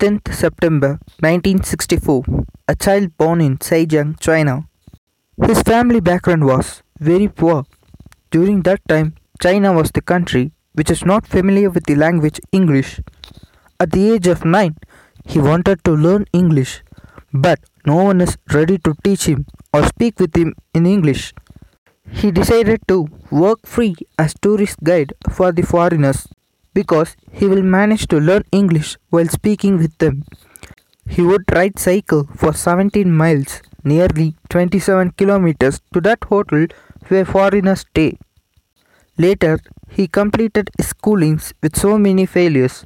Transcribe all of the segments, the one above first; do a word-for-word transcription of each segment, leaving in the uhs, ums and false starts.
tenth September nineteen sixty-four, a child born in Zhejiang, China. His family background was very poor. During that time, China was the country which is not familiar with the language English. At the age of nine, he wanted to learn English, but no one is ready to teach him or speak with him in English. He decided to work free as tourist guide for the foreigners because he will manage to learn English while speaking with them. He would ride cycle for seventeen miles, nearly twenty-seven kilometers, to that hotel where foreigners stay. Later, he completed his schoolings with so many failures.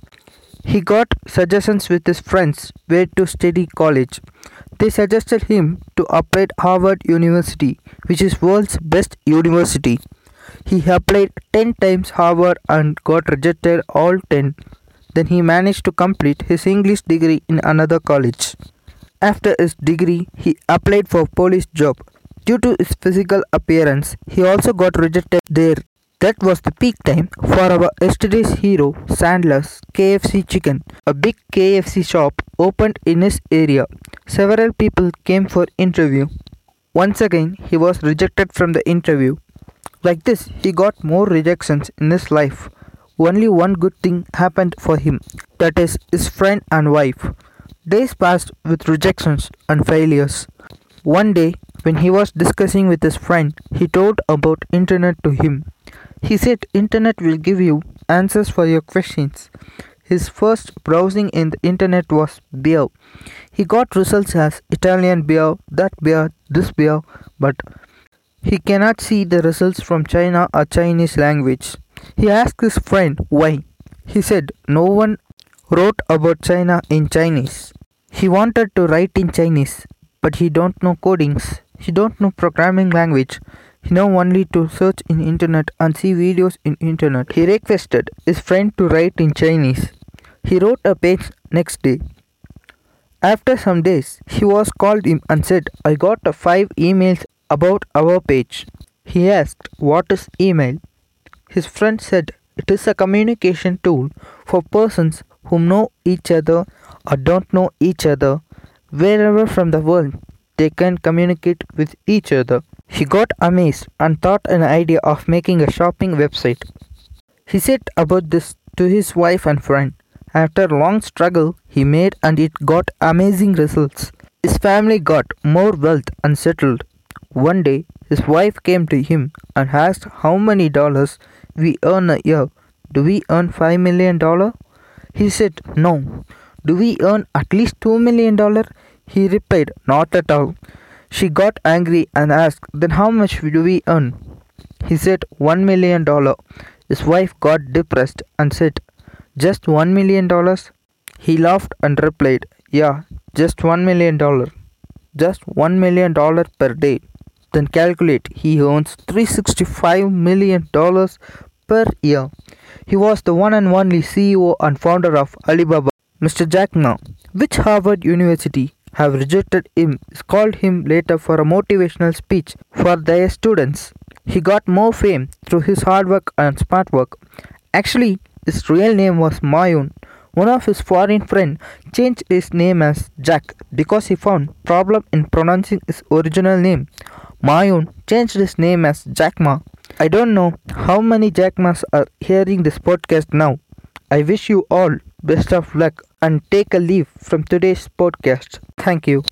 He got suggestions with his friends where to study college. They suggested him to apply at Harvard University, which is world's best university. He applied ten times Harvard and got rejected all ten. Then he managed to complete his English degree in another college. After his degree, he applied for a police job. Due to his physical appearance, he also got rejected there. That was the peak time for our yesterday's hero, Sandler's K F C Chicken. A big K F C shop opened in his area. Several people came for interview. Once again, he was rejected from the interview. Like this, he got more rejections in his life. Only one good thing happened for him, that is, his friend and wife. Days passed with rejections and failures. One day, when he was discussing with his friend, he told about internet to him. He said internet will give you answers for your questions. His first browsing in the internet was beer. He got results as Italian beer, that beer, this beer, but he cannot see the results from China or Chinese language. He asked his friend why. He said no one wrote about China in Chinese. He wanted to write in Chinese, but he don't know codings. He don't know programming language. He know only to search in internet and see videos in internet. He requested his friend to write in Chinese. He wrote a page next day. After some days, he was called him and said, I got a five emails about our page. He asked, what is email? His friend said, it is a communication tool for persons who know each other or don't know each other. Wherever from the world, they can communicate with each other. He got amazed and thought an idea of making a shopping website. He said about this to his wife and friend. After long struggle, he made and it got amazing results. His family got more wealth and settled. One day, his wife came to him and asked how many dollars we earn a year. Do we earn five million dollars? He said, no. Do we earn at least two million dollars? He replied, not at all. She got angry and asked, then how much do we earn? He said, one million dollar. His wife got depressed and said, just one million dollars? He laughed and replied, yeah, just one million dollar. Just one million dollar per day. Then calculate, he earns three hundred sixty-five million dollars per year. He was the one and only C E O and founder of Alibaba, Mister Jack Ma. Which Harvard University have rejected him, called him later for a motivational speech for their students. He got more fame through his hard work and smart work. Actually, his real name was Mayun. One of his foreign friends changed his name as Jack because he found problem in pronouncing his original name. Mayun changed his name as Jack Ma. I don't know how many Jack Mas are hearing this podcast now. I wish you all best of luck and take a leave from today's podcast. Thank you.